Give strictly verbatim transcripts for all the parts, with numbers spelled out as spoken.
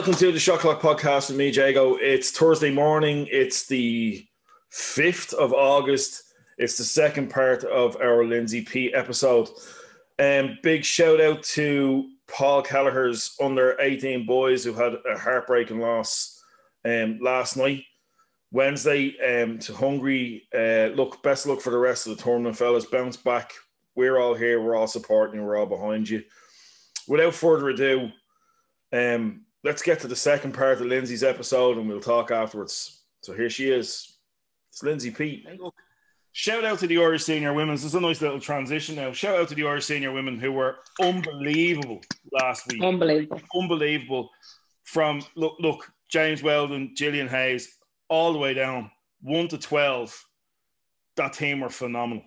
Welcome to the Shot Clock Podcast with me, Jago. It's Thursday morning. It's the fifth of August. It's the second part of our Lindsay Peat episode. Um, big shout out to Paul Kelleher's under eighteen boys who had a heartbreaking loss um, last night, Wednesday, um, to Hungary. Uh, look, best of luck for the rest of the tournament, fellas. Bounce back. We're all here. We're all supporting you. We're all behind you. Without further ado, um, let's get to the second part of Lindsay's episode and we'll talk afterwards. So here she is. It's Lindsay Peat. Shout out to the Irish senior women's. It's a nice little transition now. Shout out to the Irish senior women who were unbelievable last week. Unbelievable. Unbelievable. From, look, look, James Weldon, Gillian Hayes, all the way down, one to twelve. That team were phenomenal.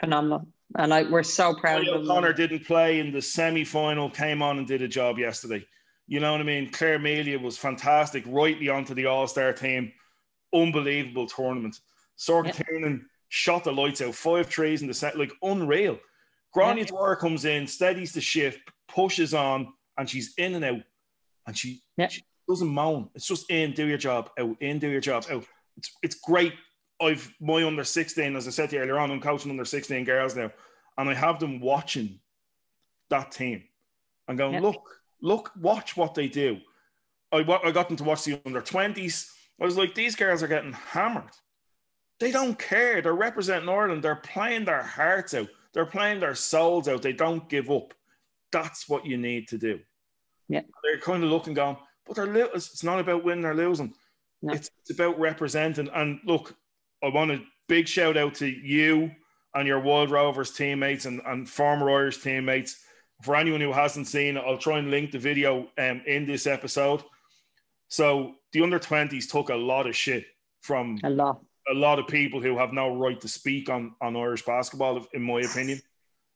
Phenomenal. And I, we're so proud of them. O'Connor didn't play in the semi-final, came on and did a job yesterday. You know what I mean? Claire Melia was fantastic, rightly onto the All-Star team. Unbelievable tournament. Sorkin yep. Ternan shot the lights out. Five threes in the set. Like, unreal. Gráinne Dwyer comes in, steadies the shift, pushes on, and she's in and out. And she, yep. she doesn't moan. It's just in, do your job, out, in, do your job, out. It's, it's great. I've my under sixteen, as I said to you earlier on, I'm coaching under sixteen girls now, and I have them watching that team and going, yep. look, Look, watch what they do. I, I got them to watch the under twenties. I was like, these girls are getting hammered. They don't care. They're representing Ireland. They're playing their hearts out. They're playing their souls out. They don't give up. That's what you need to do. Yeah. And they're kind of looking, going, but they're li- it's not about winning or losing. No. It's, it's about representing. And look, I want a big shout out to you and your World Rovers teammates and, and former Irish teammates. For anyone who hasn't seen, I'll try and link the video um, in this episode. So the under twenties took a lot of shit from a lot, a lot of people who have no right to speak on, on Irish basketball, in my opinion.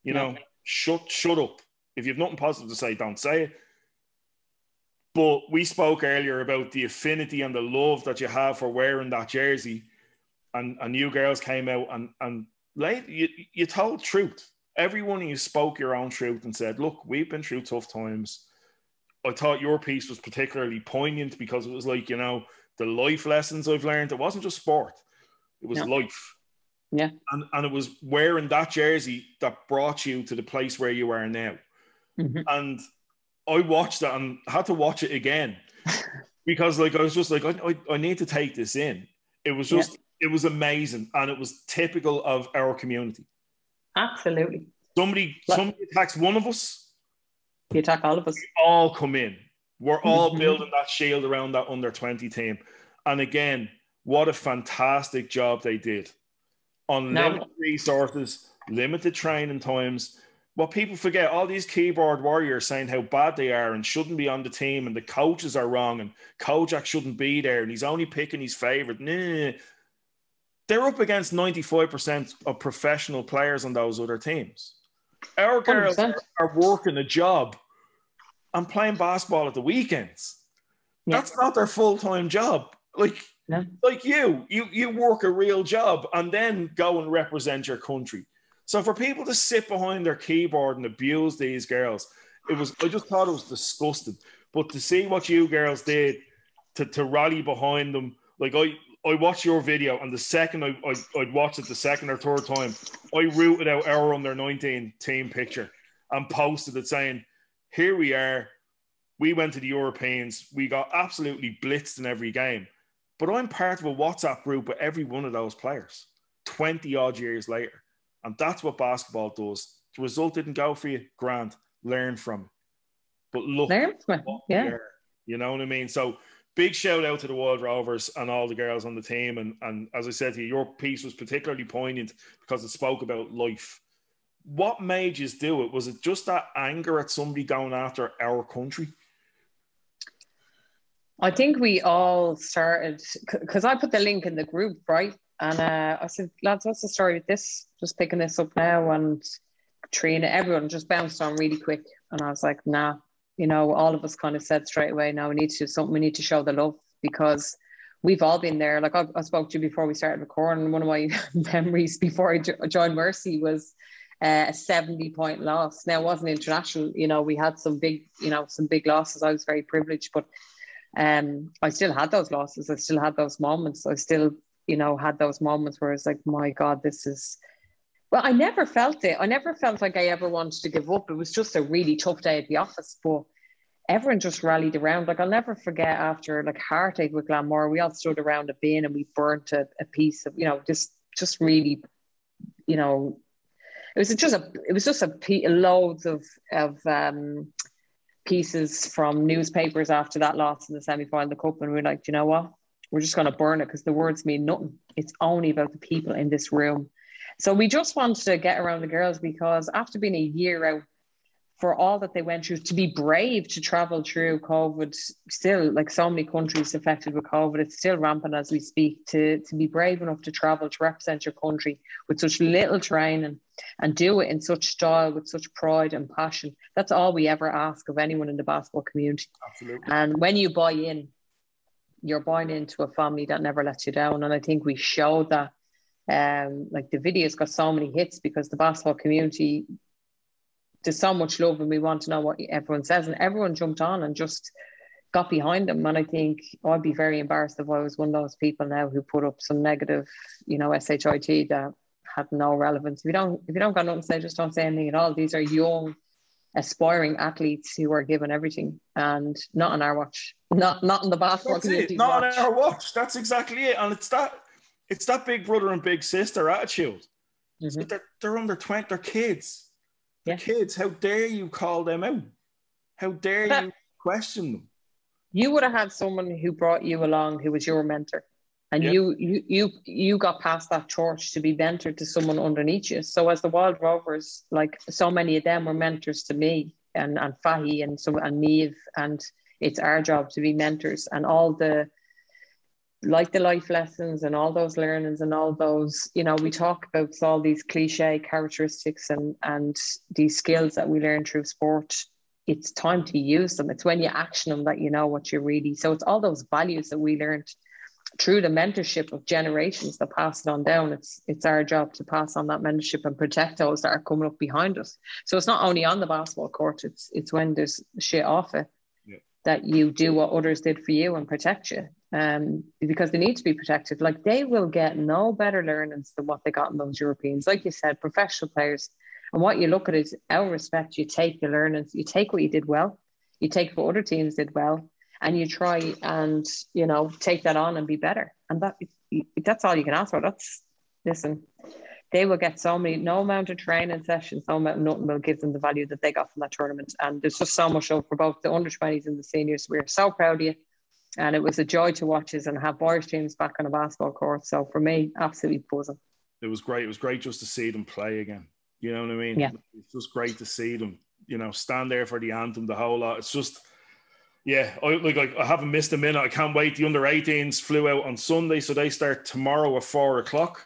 You know, yeah. shut shut up. If you have nothing positive to say, don't say it. But we spoke earlier about the affinity and the love that you have for wearing that jersey. And, and you girls came out and, and laid, you, you told truth. Everyone of you spoke your own truth and said, look, we've been through tough times. I thought your piece was particularly poignant because it was like, you know, the life lessons I've learned. It wasn't just sport. It was yeah. life. Yeah. And and it was wearing that jersey that brought you to the place where you are now. Mm-hmm. And I watched that and had to watch it again because like I was just like, I, I, I need to take this in. It was just, yeah. it was amazing. And it was typical of our community. Absolutely. Somebody, somebody attacks one of us. You attack all of us. We all come in. We're all mm-hmm. building that shield around that under twenty team. And again, what a fantastic job they did. Unlimited no. resources, limited training times. What people forget, all these keyboard warriors saying how bad they are and shouldn't be on the team and the coaches are wrong and Kojak shouldn't be there and he's only picking his favourite. No, no, no. They're up against ninety-five percent of professional players on those other teams. Our girls one hundred percent are working a job and playing basketball at the weekends. Yeah. That's not their full-time job. Like, no. like you, you, you work a real job and then go and represent your country. So for people to sit behind their keyboard and abuse these girls, it was, I just thought it was disgusting. But to see what you girls did, to, to rally behind them, like I... I watched your video, and the second I, I, I'd watched it the second or third time, I rooted out our under nineteen team picture and posted it saying, here we are, we went to the Europeans, we got absolutely blitzed in every game, but I'm part of a WhatsApp group with every one of those players twenty-odd years later, and that's what basketball does. The result didn't go for you, grand, learn from it. But look, learn from it, yeah. You know what I mean? So big shout out to the World Rovers and all the girls on the team. And, and as I said to you, your piece was particularly poignant because it spoke about life. What made you do it? Was it just that anger at somebody going after our country? I think we all started, because I put the link in the group, right? And uh, I said, lads, what's the story with this? Just picking this up now. And Trina, everyone just bounced on really quick. And I was like, nah. You know, all of us kind of said straight away, no, we need to do something. We need to show the love because we've all been there. Like I, I spoke to you before we started recording. One of my memories before I joined Mercy was uh, a seventy point loss. Now it wasn't international. You know, we had some big, you know, some big losses. I was very privileged, but Um, I still had those losses. I still had those moments. I still, you know, had those moments where it's like, my God, this is... Well, I never felt it. I never felt like I ever wanted to give up. It was just a really tough day at the office, but everyone just rallied around. Like, I'll never forget after, like, Heartache with Glamour, we all stood around a bin and we burnt a, a piece of, you know, just just really, you know, it was just a, it was just a loads of, of um, pieces from newspapers after that loss in the semi-final, the cup, and we were like, do you know what? We're just going to burn it because the words mean nothing. It's only about the people in this room. So we just wanted to get around the girls, because after being a year out, for all that they went through, to be brave to travel through COVID, still, like, so many countries affected with COVID, it's still rampant as we speak, to, to be brave enough to travel, to represent your country with such little training and do it in such style, with such pride and passion. That's all we ever ask of anyone in the basketball community. Absolutely. And when you buy in, you're buying into a family that never lets you down. And I think we showed that. Um, like, the video's got so many hits because the basketball community, there's so much love, and we want to know what everyone says, and everyone jumped on and just got behind them. And I think I'd be very embarrassed if I was one of those people now who put up some negative, you know, shit that had no relevance. If you don't, if you don't got nothing to say, just don't say anything at all. These are young, aspiring athletes who are given everything, and not on our watch, not not in the basketball community. Not watch. on our watch. That's exactly it, and it's that. It's that big brother and big sister attitude. Mm-hmm. They're, they're under twenty, they're kids. They're yeah. kids. How dare you call them out? How dare that, you question them? You would have had someone who brought you along who was your mentor. And yeah. you, you you you got past that torch to be mentored to someone underneath you. So as the World Rovers, like, so many of them were mentors to me and, and Fahy and, some, and Niamh. And it's our job to be mentors, and all the... like the life lessons and all those learnings and all those, you know, we talk about all these cliche characteristics and, and these skills that we learn through sport. It's time to use them. It's when you action them that you know what you're really. So it's all those values that we learned through the mentorship of generations that pass it on down. It's it's our job to pass on that mentorship and protect those that are coming up behind us. So it's not only on the basketball court, it's it's when there's shit off it. That you do what others did for you and protect you, um, because they need to be protected. Like, they will get no better learnings than what they got in those Europeans. Like you said, professional players. And what you look at is, out of respect, you take the learnings, you take what you did well, you take what other teams did well, and you try and, you know, take that on and be better. And that that's all you can ask for. That's, listen, they will get so many, no amount of training sessions, no amount, nothing will give them the value that they got from that tournament. And there's just so much love for both the under twenties and the seniors. We're so proud of you. And it was a joy to watch us and have Irish teams back on a basketball court. So for me, absolutely buzzing. It was great. It was great just to see them play again. You know what I mean? Yeah. It's just great to see them, you know, stand there for the anthem, the whole lot. It's just, yeah, I, like, I haven't missed a minute. I can't wait. The under eighteens flew out on Sunday, so they start tomorrow at four o'clock.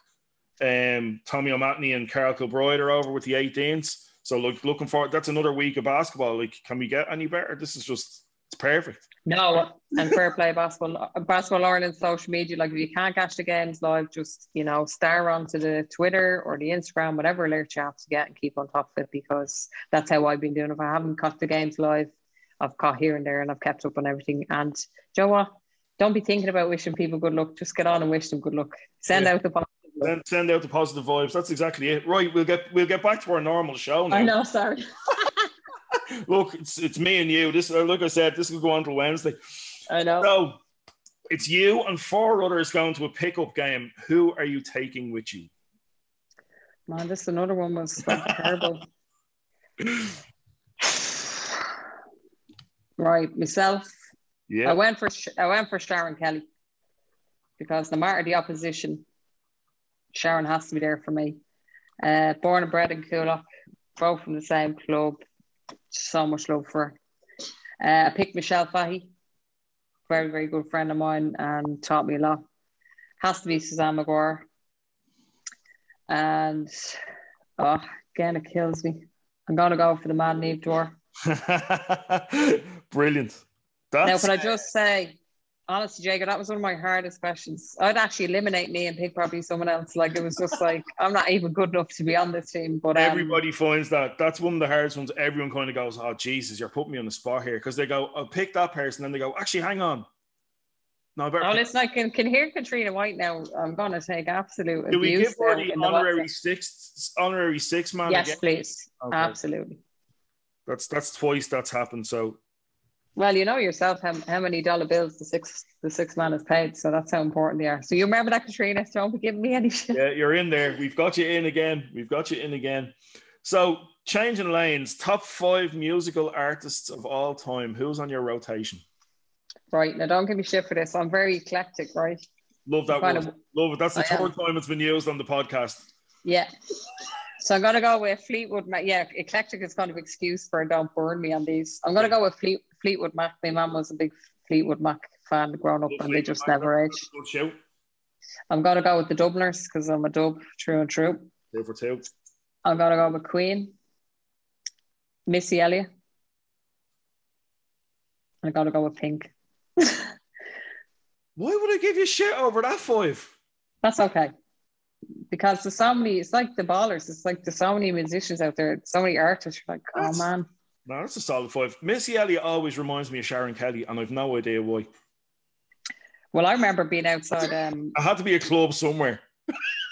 Um, Tommy O'Matney and Carl Kilbride are over with the eighteens, so look, looking forward. That's another week of basketball. Like, can we get any better? This is just, it's perfect. No, and fair play basketball, basketball Ireland social media. Like, if you can't catch the games live, just, you know, star onto the Twitter or the Instagram, whatever alert you have to get, and keep on top of it, because that's how I've been doing. If I haven't caught the games live, I've caught here and there, and I've kept up on everything. And do you know what? Don't be thinking about wishing people good luck. Just get on and wish them good luck. Send yeah. out the ball. Send, send out the positive vibes. That's exactly it. Right, we'll get we'll get back to our normal show now. I know, sorry. Look, it's it's me and you. This, like I said, this will go on till Wednesday. I know. So it's you and four others going to a pickup game. Who are you taking with you? Man, this another one was like, terrible. Right, myself. Yeah. I went for I went for Sharon Kelly, because no matter the opposition, Sharon has to be there for me. Uh, born and bred in Coolock, both from the same club. So much love for her. Uh, I picked Michelle Fahy, very, very good friend of mine, and taught me a lot. Has to be Suzanne McGuire. And, oh, again, it kills me. I'm going to go for the mad Niamh Dwyer. Brilliant. That's... Now, can I just say... Honestly, Jacob, that was one of my hardest questions. I'd actually eliminate me and pick probably someone else. Like, it was just like, I'm not even good enough to be on this team. But um, everybody finds that. That's one of the hardest ones. Everyone kind of goes, oh, Jesus, you're putting me on the spot here. Because they go, I'll pick that person. And they go, actually, hang on. No, but oh, listen, I can, can hear Katrina White now. I'm going to take absolute abuse. Do we give her the honorary sixth, honorary sixth man? Yes, again? Please. Okay. Absolutely. That's that's twice that's happened. So, well, you know yourself how, how many dollar bills the six the six man has paid. So that's how important they are. So you remember that, Katrina? So don't be giving me any shit. Yeah, you're in there. We've got you in again. We've got you in again. So changing lanes. Top five musical artists of all time. Who's on your rotation? Right, now don't give me shit for this. I'm very eclectic, right? Love that word. Of, Love it. That's the I third am. time it's been used on the podcast. Yeah. So I'm going to go with Fleetwood Mac. Yeah, eclectic is kind of excuse for don't burn me on these. I'm going to go with Fleet, Fleetwood Mac. My mum was a big Fleetwood Mac fan growing up, Love and Fleetwood they just Mac. never age. Good show. I'm going to go with the Dubliners because I'm a dub, true and true. Two for two. I'm going to go with Queen. Missy Elliott. I'm going to go with Pink. Why would I give you shit over that five? That's okay, because there's so many. It's like the ballers. It's like there's so many musicians out there, so many artists. You're like, that's, oh man, no, that's a solid five. Missy Elliott always reminds me of Sharon Kelly, and I've no idea why. Well, I remember being outside. Um, I had to be a club somewhere.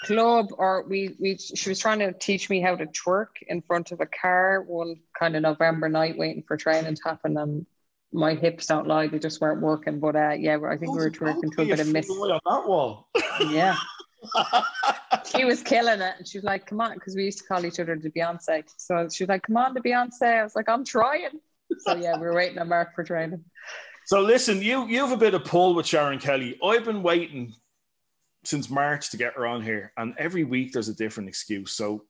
club, or we we she was trying to teach me how to twerk in front of a car one kind of November night, waiting for training to happen, and my hips don't lie, they just weren't working. But uh, yeah, I think oh, we were twerking to a bit of miss. On that wall. Yeah. She was killing it. And she was like, come on, because we used to call each other the Beyonce. So she was like, come on, the Beyonce. I was like, I'm trying. So yeah, we were waiting on Mark for training. So listen, you, you have a bit of pull with Sharon Kelly. I've been waiting since March to get her on here. And every week there's a different excuse. So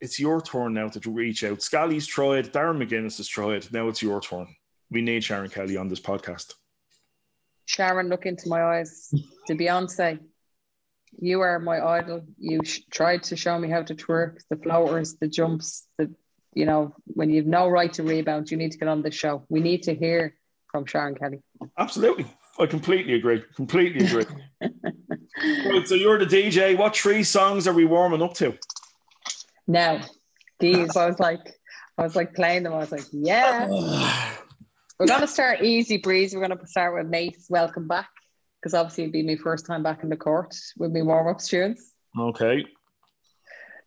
it's your turn now to reach out. Scally's tried. Darren McGuinness has tried. Now it's your turn. We need Sharon Kelly on this podcast. Sharon, look into my eyes. To Beyonce, you are my idol. You sh- tried to show me how to twerk, the floaters, the jumps, the, you know, when you've no right to rebound, you need to get on this show. We need to hear from Sharon Kelly. Absolutely. I completely agree. Completely agree. Right, so you're the D J. What three songs are we warming up to? Now, these, I was like, I was like playing them. I was like, yeah. We're going to start easy breeze. We're going to start with Mace, Welcome Back, because obviously it'd be my first time back in the court with my warm-up tunes. Okay.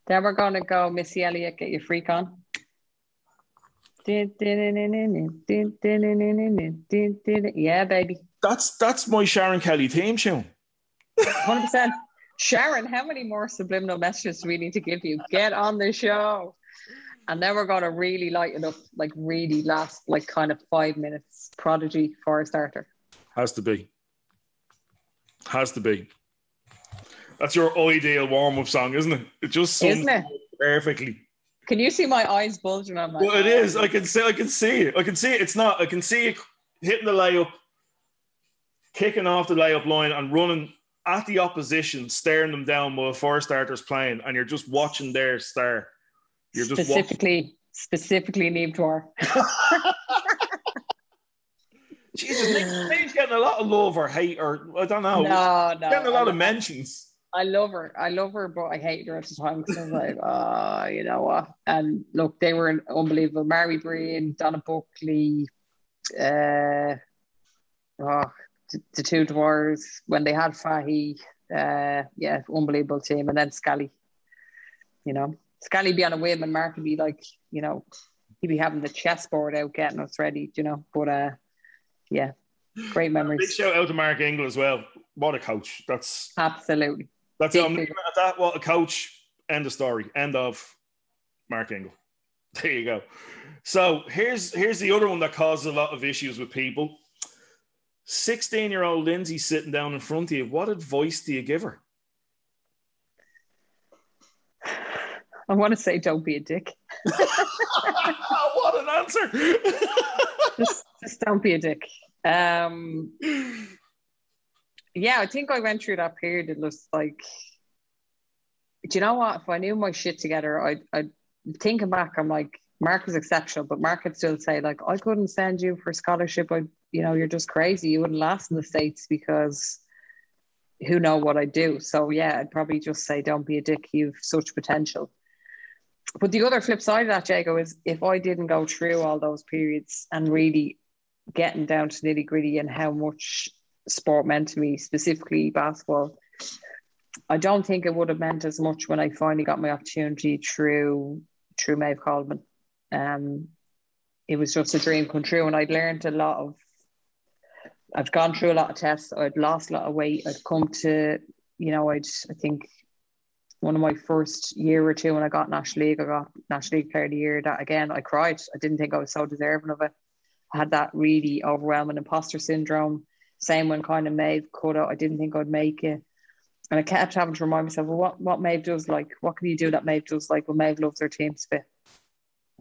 Then we're going to go Missy Elliott, Get Your Freak On. Yeah, baby. That's that's my Sharon Kelly theme tune. one hundred percent. Sharon, how many more subliminal messages do we need to give you? Get on the show. And then we're going to really lighten up, like really last, like kind of five minutes. Prodigy for a starter. Has to be. Has to be. That's your ideal warm-up song, isn't it? It just sums it? perfectly. Can you see my eyes bulging on my Well, it is. I can see I can see it. I can see it. It's not. I can see it hitting the layup, kicking off the layup line and running at the opposition, staring them down while a four starter's playing, and you're just watching their star. You're specifically, just specifically Niamh Dwyer. Jesus, Niamh's getting a lot of love or hate, or I don't know. No, no, getting a lot I, of mentions. I love her. I love her, but I hate her at the time because I was like, ah, oh, you know what? And look, they were unbelievable. Mary Breen, Donna Buckley, uh, oh, the, the two Dwyers when they had Fahy, uh, yeah, unbelievable team, and then Scally, you know. Scally be on a whim and Mark would be like, you know, he'd be having the chessboard out getting us ready, you know. But uh, yeah, great memories. Big shout out to Mark Engle as well. What a coach. That's absolutely. That's it. I'm looking at that. What a coach. End of story. End of Mark Engle. There you go. So here's here's the other one that causes a lot of issues with people. sixteen-year-old Lindsay sitting down in front of you. What advice do you give her? I want to say, don't be a dick. What an answer. just, just don't be a dick. Um, yeah, I think I went through that period. It was like, do you know what? If I knew my shit together, I, I thinking back, I'm like, Mark was exceptional, but Mark would still say, like, I couldn't send you for scholarship. I, you know, you're just crazy. You wouldn't last in the States because who know what I do. So yeah, I'd probably just say, don't be a dick. You've such potential. But the other flip side of that, Jago, is if I didn't go through all those periods and really getting down to nitty gritty and how much sport meant to me, specifically basketball. I don't think it would have meant as much when I finally got my opportunity through through Maeve Coleman. Um, it was just a dream come true, and I'd learned a lot of, I'd gone through a lot of tests, I'd lost a lot of weight, I'd come to, you know, I'd, I think one of my first year or two when I got National League, I got National League Player of the Year, that again, I cried. I didn't think I was so deserving of it. I had that really overwhelming imposter syndrome. Same when kind of Maeve cut out, I didn't think I'd make it. And I kept having to remind myself, well, what, what Maeve does, like, what can you do that Maeve does, like, when Maeve loves her team's fit?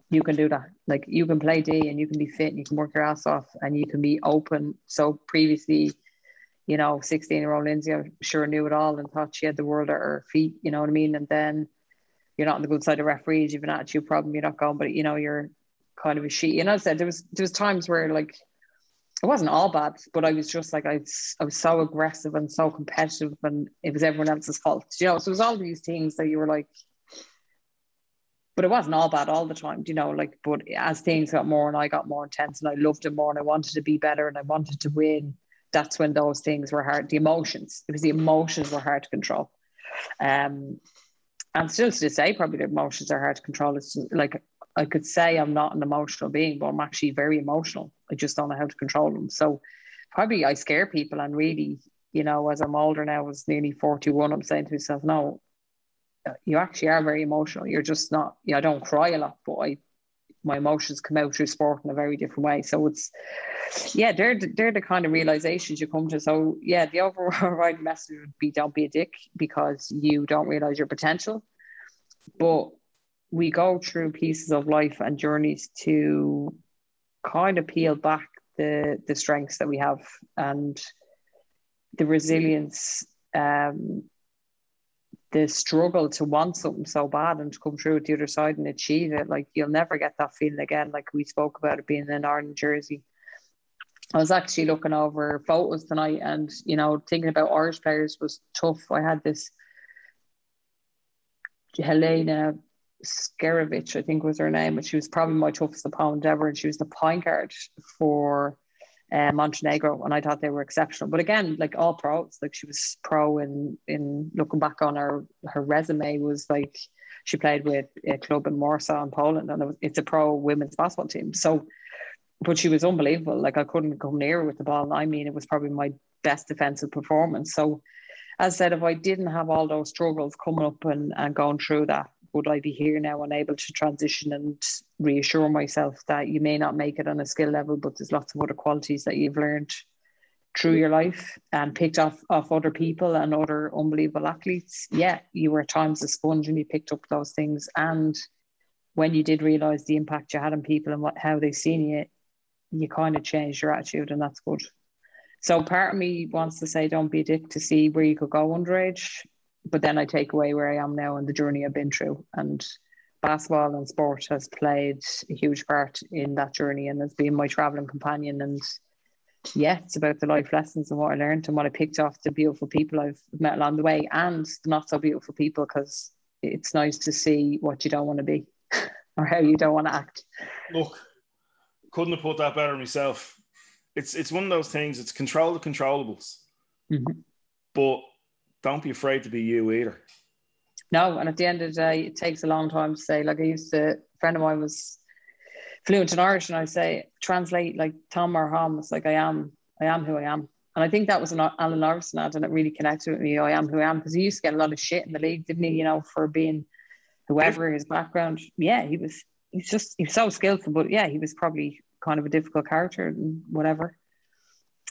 You can do that. Like, you can play D and you can be fit and you can work your ass off and you can be open. So previously, you know, sixteen-year-old Lindsay, I sure knew it all and thought she had the world at her feet, you know what I mean? And then you're not on the good side of referees, you have an attitude problem, you're not going, but, you know, you're kind of a she. And as I said, there was, there was times where, like, it wasn't all bad, but I was just like, I, I was so aggressive and so competitive and it was everyone else's fault, you know? So it was all these things that you were like, but it wasn't all bad all the time, you know, like, but as things got more and I got more intense and I loved it more and I wanted to be better and I wanted to win, that's when those things were hard. The emotions, it was the emotions were hard to control. Um, and still to this day, probably the emotions are hard to control. It's just, like, I could say I'm not an emotional being, but I'm actually very emotional. I just don't know how to control them. So probably I scare people, and really, you know, as I'm older now, as nearly forty-one, I'm saying to myself, no, you actually are very emotional. You're just not, you know, I don't cry a lot, but I, my emotions come out through sport in a very different way. So it's, yeah, they're, they're the kind of realizations you come to. So yeah, the overriding message would be, don't be a dick because you don't realize your potential. But we go through pieces of life and journeys to kind of peel back the, the strengths that we have and the resilience, um, the struggle to want something so bad and to come through at the other side and achieve it. Like, you'll never get that feeling again. Like, we spoke about it being in Ireland jersey. I was actually looking over photos tonight and, you know, thinking about Irish players was tough. I had this Helena Skarevich, I think was her name, but she was probably my toughest opponent ever, and she was the point guard for Uh, Montenegro, and I thought they were exceptional. But again, like, all pros, like, she was pro in in looking back on her her resume was like she played with a club in Warsaw in Poland, and it was, it's a pro women's basketball team. So, but she was unbelievable. Like, I couldn't come near her with the ball, and I mean, it was probably my best defensive performance. So as I said, if I didn't have all those struggles coming up and, and going through that, would I be here now and able to transition and reassure myself that you may not make it on a skill level, but there's lots of other qualities that you've learned through your life and picked off, off other people and other unbelievable athletes. Yeah, you were at times a sponge and you picked up those things. And when you did realise the impact you had on people and what how they've seen you, you kind of changed your attitude, and that's good. So part of me wants to say don't be a dick to see where you could go underage. But then I take away where I am now and the journey I've been through. And basketball and sport has played a huge part in that journey and has been my travelling companion. And yeah, it's about the life lessons and what I learned and what I picked off the beautiful people I've met along the way and the not so beautiful people, because it's nice to see what you don't want to be or how you don't want to act. Look, couldn't have put that better myself. It's, it's one of those things, it's control the controllables. Mm-hmm. But don't be afraid to be you either. No, and at the end of the day, it takes a long time to say, like, I used to, a friend of mine was fluent in Irish, and I say, translate, like, Tom or Hom, it's like, I am, I am who I am. And I think that was an Alan Iverson ad, and it really connected with me, I am who I am, because he used to get a lot of shit in the league, didn't he, you know, for being whoever, his background. Yeah, he was, he's just, he was so skillful, but yeah, he was probably kind of a difficult character and whatever.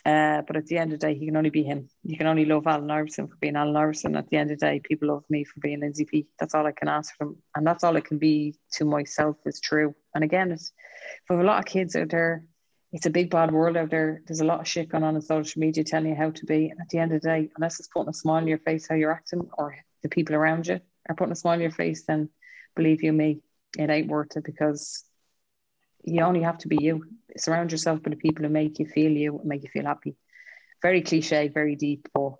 Uh, but at the end of the day, he can only be him. You can only love Alan Iverson for being Alan Iverson. At the end of the day, people love me for being Lindsay Peat. That's all I can ask for them. And that's all it can be to myself is true. And again, it's, for a lot of kids out there, it's a big bad world out there. There's a lot of shit going on in social media telling you how to be. And at the end of the day, unless it's putting a smile on your face how you're acting, or the people around you are putting a smile on your face, then believe you me, it ain't worth it, because you only have to be you. Surround yourself with the people who make you feel you, make you feel happy. Very cliche, very deep, but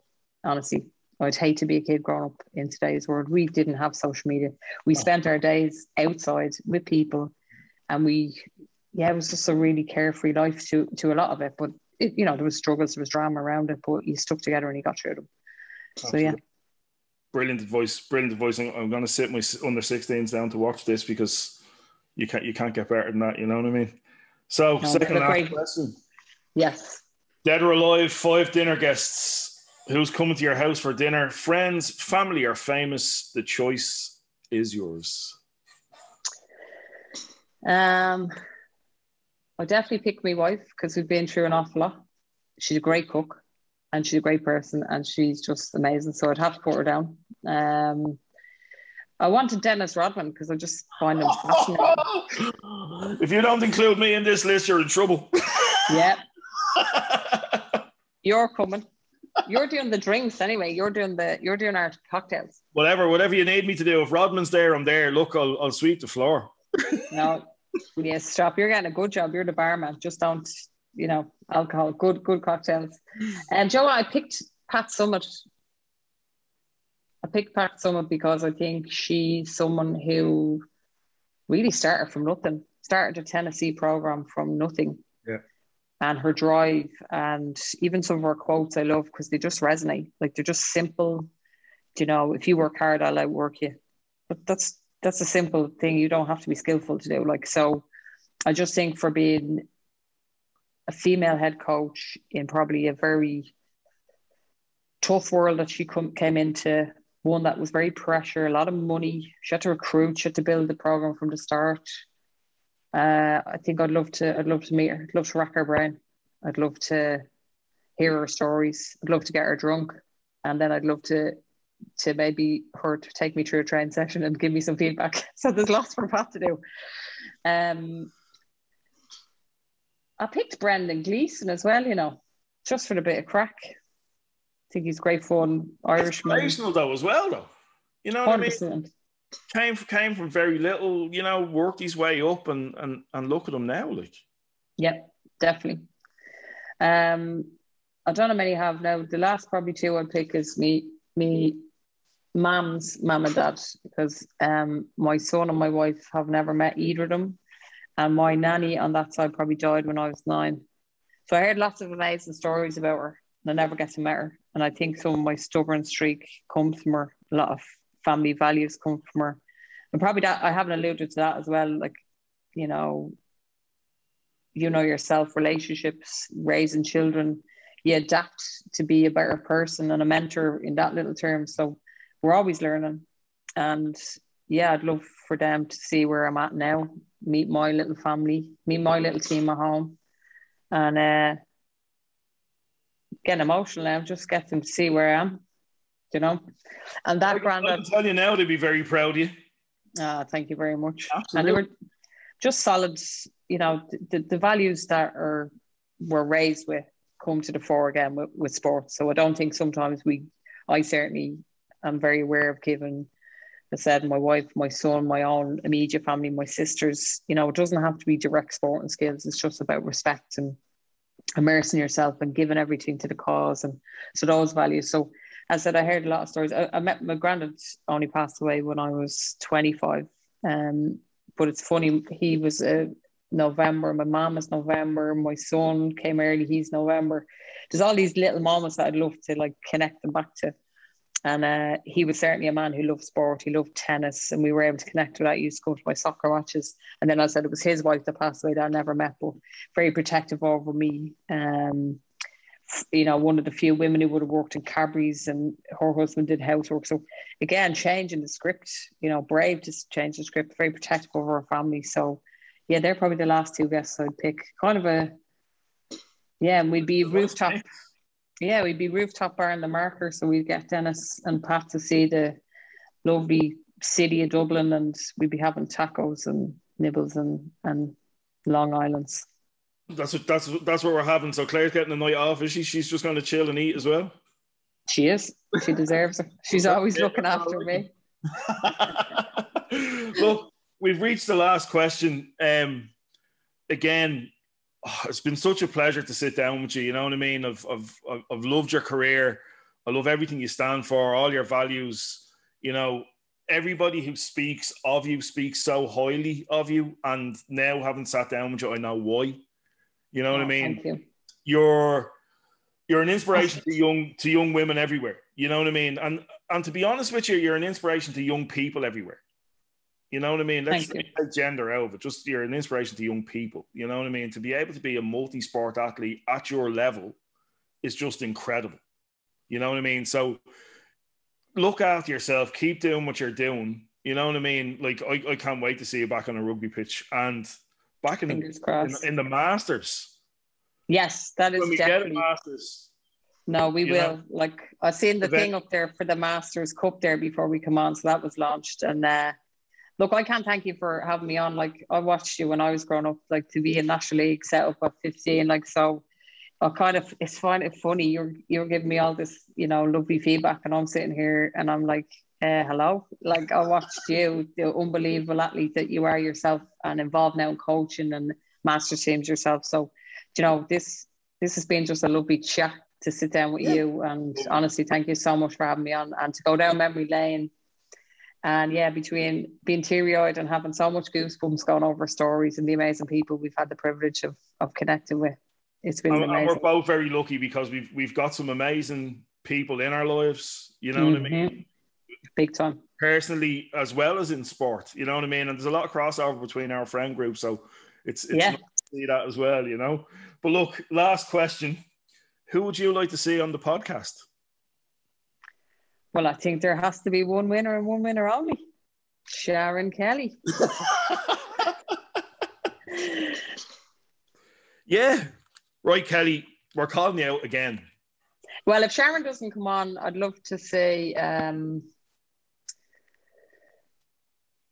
honestly, I'd hate to be a kid growing up in today's world. We didn't have social media. We spent our days outside with people, and we, yeah, it was just a really carefree life to to a lot of it. But it, you know, there was struggles, there was drama around it, but he stuck together and he got through them. Absolutely. So yeah. Brilliant advice, brilliant advice. I'm going to sit my under sixteens down to watch this because you can't you can't get better than that. You know what I mean? So no, second half question. Yes. Dead or alive, five dinner guests. Who's coming to your house for dinner? Friends, family, or famous? The choice is yours. Um, I'll definitely pick my wife because we've been through an awful lot. She's a great cook. And she's a great person, and she's just amazing. So I'd have to put her down. Um, I wanted Dennis Rodman because I just find him fascinating. If you don't include me in this list, you're in trouble. Yeah, you're coming. You're doing the drinks anyway. You're doing the you're doing our cocktails. Whatever, whatever you need me to do. If Rodman's there, I'm there. Look, I'll I'll sweep the floor. No, yes, stop. You're getting a good job. You're the barman. Just don't. You know, alcohol, good, good cocktails. And Joe, I picked Pat Summitt. I picked Pat Summitt because I think she's someone who really started from nothing, started a Tennessee program from nothing. Yeah. And her drive and even some of her quotes I love because they just resonate. Like they're just simple. You know, if you work hard, I'll outwork you. But that's that's a simple thing. You don't have to be skillful to do. Like, so I just think for being a female head coach in probably a very tough world that she come, came into, one that was very pressure, a lot of money. She had to recruit, she had to build the program from the start. Uh, I think I'd love to, I'd love to meet her. I'd love to rack her brain. I'd love to hear her stories. I'd love to get her drunk. And then I'd love to, to maybe her to take me through a training session and give me some feedback. So there's lots for Pat to do. Um, I picked Brendan Gleeson as well, you know, just for the bit of crack. I think he's great fun, Irishman. Inspirational though as well, though. You know what one hundred percent. I mean? Came came from very little, you know, worked his way up, and and and look at him now, like. Yep, definitely. Um, I don't know how many have now. The last probably two I'd pick is me, me, mum's mum and dad, because um, my son and my wife have never met either of them. And my nanny on that side probably died when I was nine. So I heard lots of amazing stories about her, and I never get to meet her. And I think some of my stubborn streak comes from her. A lot of family values come from her. And probably that, I haven't alluded to that as well. Like, you know, you know yourself, relationships, raising children, you adapt to be a better person and a mentor in that little term. So we're always learning. And yeah, I'd love for them to see where I'm at now. Meet my little family, meet my little team at home, and uh, getting emotional now. Just get them to see where I am, you know. And that I can, granddad, I can tell you now, they'd be very proud of you. Ah, oh, thank you very much. Absolutely. And they were just solid. You know, the the values that are were raised with come to the fore again with, with sports. So I don't think sometimes we, I certainly am very aware of giving. I said, my wife, my son, my own immediate family, my sisters, you know, it doesn't have to be direct sporting skills. It's just about respect and immersing yourself and giving everything to the cause. And so those values. So as I said, I heard a lot of stories. I, I met my granddad only passed away when I was twenty-five. Um, but it's funny, he was a November, my mom is November, my son came early, he's November. There's all these little moments that I'd love to like connect them back to. And uh, he was certainly a man who loved sport. He loved tennis, and we were able to connect with that. He used to go to my soccer matches. And then I said it was his wife that passed away that I never met, but very protective over me. Um, you know, one of the few women who would have worked in Cadbury's, and her husband did housework. So again, changing the script, you know, brave to change the script, very protective over her family. So yeah, they're probably the last two guests I'd pick. Kind of a, yeah, and we'd be rooftop. Yeah, we'd be rooftop bar in the marker, so we'd get Dennis and Pat to see the lovely city of Dublin, and we'd be having tacos and nibbles and, and Long Islands. That's what that's that's what we're having. So Claire's getting a night off, is she? She's just going to chill and eat as well. She is. She deserves it. She's always looking after me. Well, we've reached the last question. Um, again. Oh, it's been such a pleasure to sit down with you. You know what I mean? I've, I've, I've loved your career. I love everything you stand for, all your values. You know, everybody who speaks of you speaks so highly of you. And now having sat down with you, I know why. You know what oh, I mean? Thank you. you're you're an inspiration to young to young women everywhere. You know what I mean? And and to be honest with you, you're an inspiration to young people everywhere. You know what I mean? Let's take gender out of it. Just you're an inspiration to young people. You know what I mean? To be able to be a multi-sport athlete at your level is just incredible. You know what I mean? So look after yourself. Keep doing what you're doing. You know what I mean? Like, I, I can't wait to see you back on a rugby pitch and back in, in, in the Masters. Yes, that is when we definitely... get a Masters. No, we will. Know? Like, I've seen the event. Thing up there for the Masters Cup there before we come on. So that was launched. And, uh, look, I can't thank you for having me on. Like, I watched you when I was growing up, like, to be in National League set up at fifteen. Like, so I kind of, it's fine, it's funny. You're you're giving me all this, you know, lovely feedback, and I'm sitting here and I'm like, uh, hello. Like, I watched you, the unbelievable athlete that you are yourself, and involved now in coaching and master teams yourself. So, you know, this this has been just a lovely chat to sit down with yeah. you. And honestly, thank you so much for having me on, and to go down memory lane. And yeah, between being teary-eyed and having so much goosebumps going over stories and the amazing people we've had the privilege of of connecting with, it's been and, amazing. And we're both very lucky because we've we've got some amazing people in our lives. You know mm-hmm. what I mean? Big time. Personally, as well as in sport. You know what I mean? And there's a lot of crossover between our friend group, so it's it's yeah. nice to see that as well. You know. But look, last question: who would you like to see on the podcast? Well, I think there has to be one winner and one winner only. Sharon Kelly. Yeah. Right, Kelly, we're calling you out again. Well, if Sharon doesn't come on, I'd love to see... Um,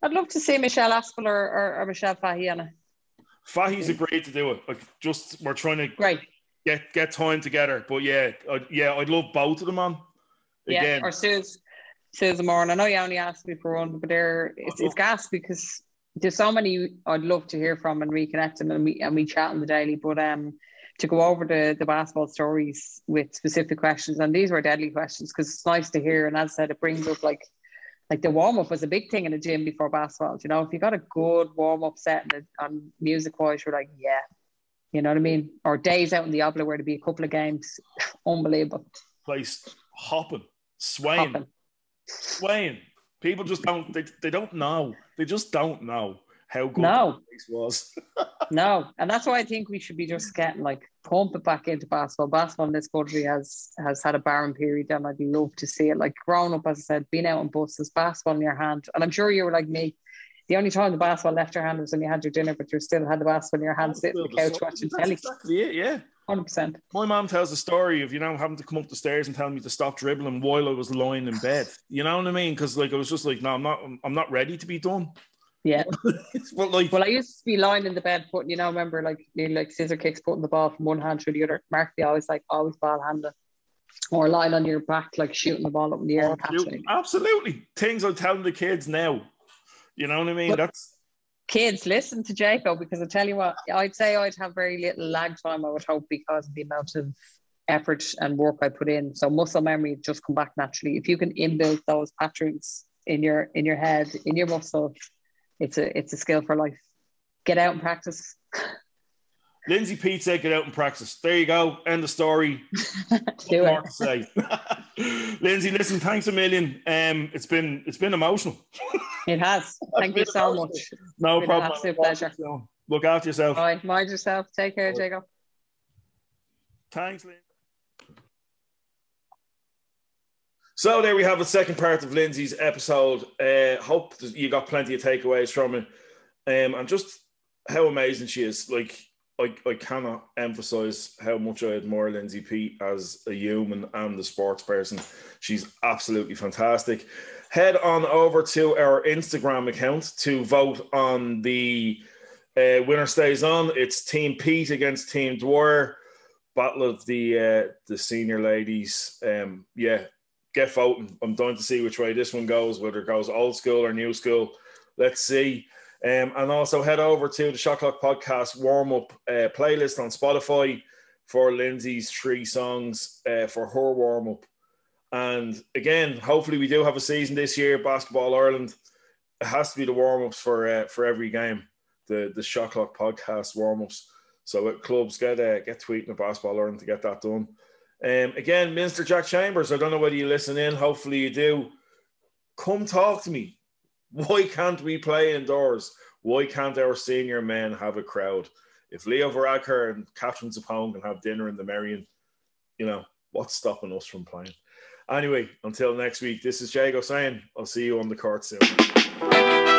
I'd love to see Michelle Aspel or, or, or Michelle Fahy on it. Fahy's agreed to do it. Like, just, we're trying to right. get, get time together. But yeah, I'd, yeah, I'd love both of them on. Yeah, again. Or Suze, Suze Moore. And I know you only asked me for one, but there it's, it's gas because there's so many I'd love to hear from and reconnect them, and we and we chat on the daily. But um, to go over the the basketball stories with specific questions, and these were deadly questions because it's nice to hear. And as I said, it brings up like like the warm up was a big thing in the gym before basketball. You know, if you got a good warm up set and, and music wise, you're like, yeah, you know what I mean. Or days out in the Obla where there'd be a couple of games, unbelievable. Place hopping. Swaying, Hopping. swaying. People just don't. They, they don't know. They just don't know how good no. this was. No, and that's why I think we should be just getting like pump it back into basketball. Basketball in this country has has had a barren period, and I'd love to see it. Like growing up, as I said, being out on buses, basketball in your hand, and I'm sure you were like me. The only time the basketball left your hand was when you had your dinner, but you still had the basketball in your hand, sitting on the couch watching telly. Exactly it, yeah. one hundred percent. My mom tells the story of, you know, having to come up the stairs and telling me to stop dribbling while I was lying in bed. You know what I mean? Because, like, I was just like, no, I'm not I'm not ready to be done. Yeah. But like, well, I used to be lying in the bed, putting, you know, remember, like, nearly like scissor kicks, putting the ball from one hand through the other. Mark, they always, like, always ball handling. Or lying on your back, like, shooting the ball up in the air. Absolutely. And Absolutely. Things I'm telling the kids now. You know what I mean? But that's kids, listen to Jacob, because I tell you what, I'd say I'd have very little lag time, I would hope, because of the amount of effort and work I put in. So muscle memory just come back naturally. If you can inbuild those patterns in your in your head, in your muscle, it's a it's a skill for life. Get out and practice. Lindsay Peat said, "Get out and practice." There you go. End of story. Do it. To say. Lindsay, listen, thanks a million. Um, it's been it's been emotional. It has. Thank you so much. No problem. An absolute pleasure. Look after yourself. All right, mind yourself. Take care, Jacob. Thanks, Lindsay. So there we have a second part of Lindsay's episode. Uh, hope you got plenty of takeaways from it, um, and just how amazing she is. Like. I, I cannot emphasize how much I admire Lindsay Peat as a human and a sports person. She's absolutely fantastic. Head on over to our Instagram account to vote on the uh, winner stays on. It's Team Peat against Team Dwyer. Battle of the uh, the senior ladies. Um, yeah, get voting. I'm dying to see which way this one goes, whether it goes old school or new school. Let's see. Um, and also head over to the Shot Clock Podcast warm-up uh, playlist on Spotify for Lindsay's three songs uh, for her warm-up. And again, hopefully we do have a season this year, Basketball Ireland. It has to be the warm-ups for uh, for every game, the, the Shot Clock Podcast warm-ups. So at clubs, get uh, get tweeting at Basketball Ireland to get that done. Um, again, Minister Jack Chambers, I don't know whether you listen in. Hopefully you do. Come talk to me. Why can't we play indoors? Why can't our senior men have a crowd? If Leo Varadkar and Catherine Zapone can have dinner in the Merion, you know, what's stopping us from playing? Anyway, until next week, this is Jago saying, I'll see you on the court soon.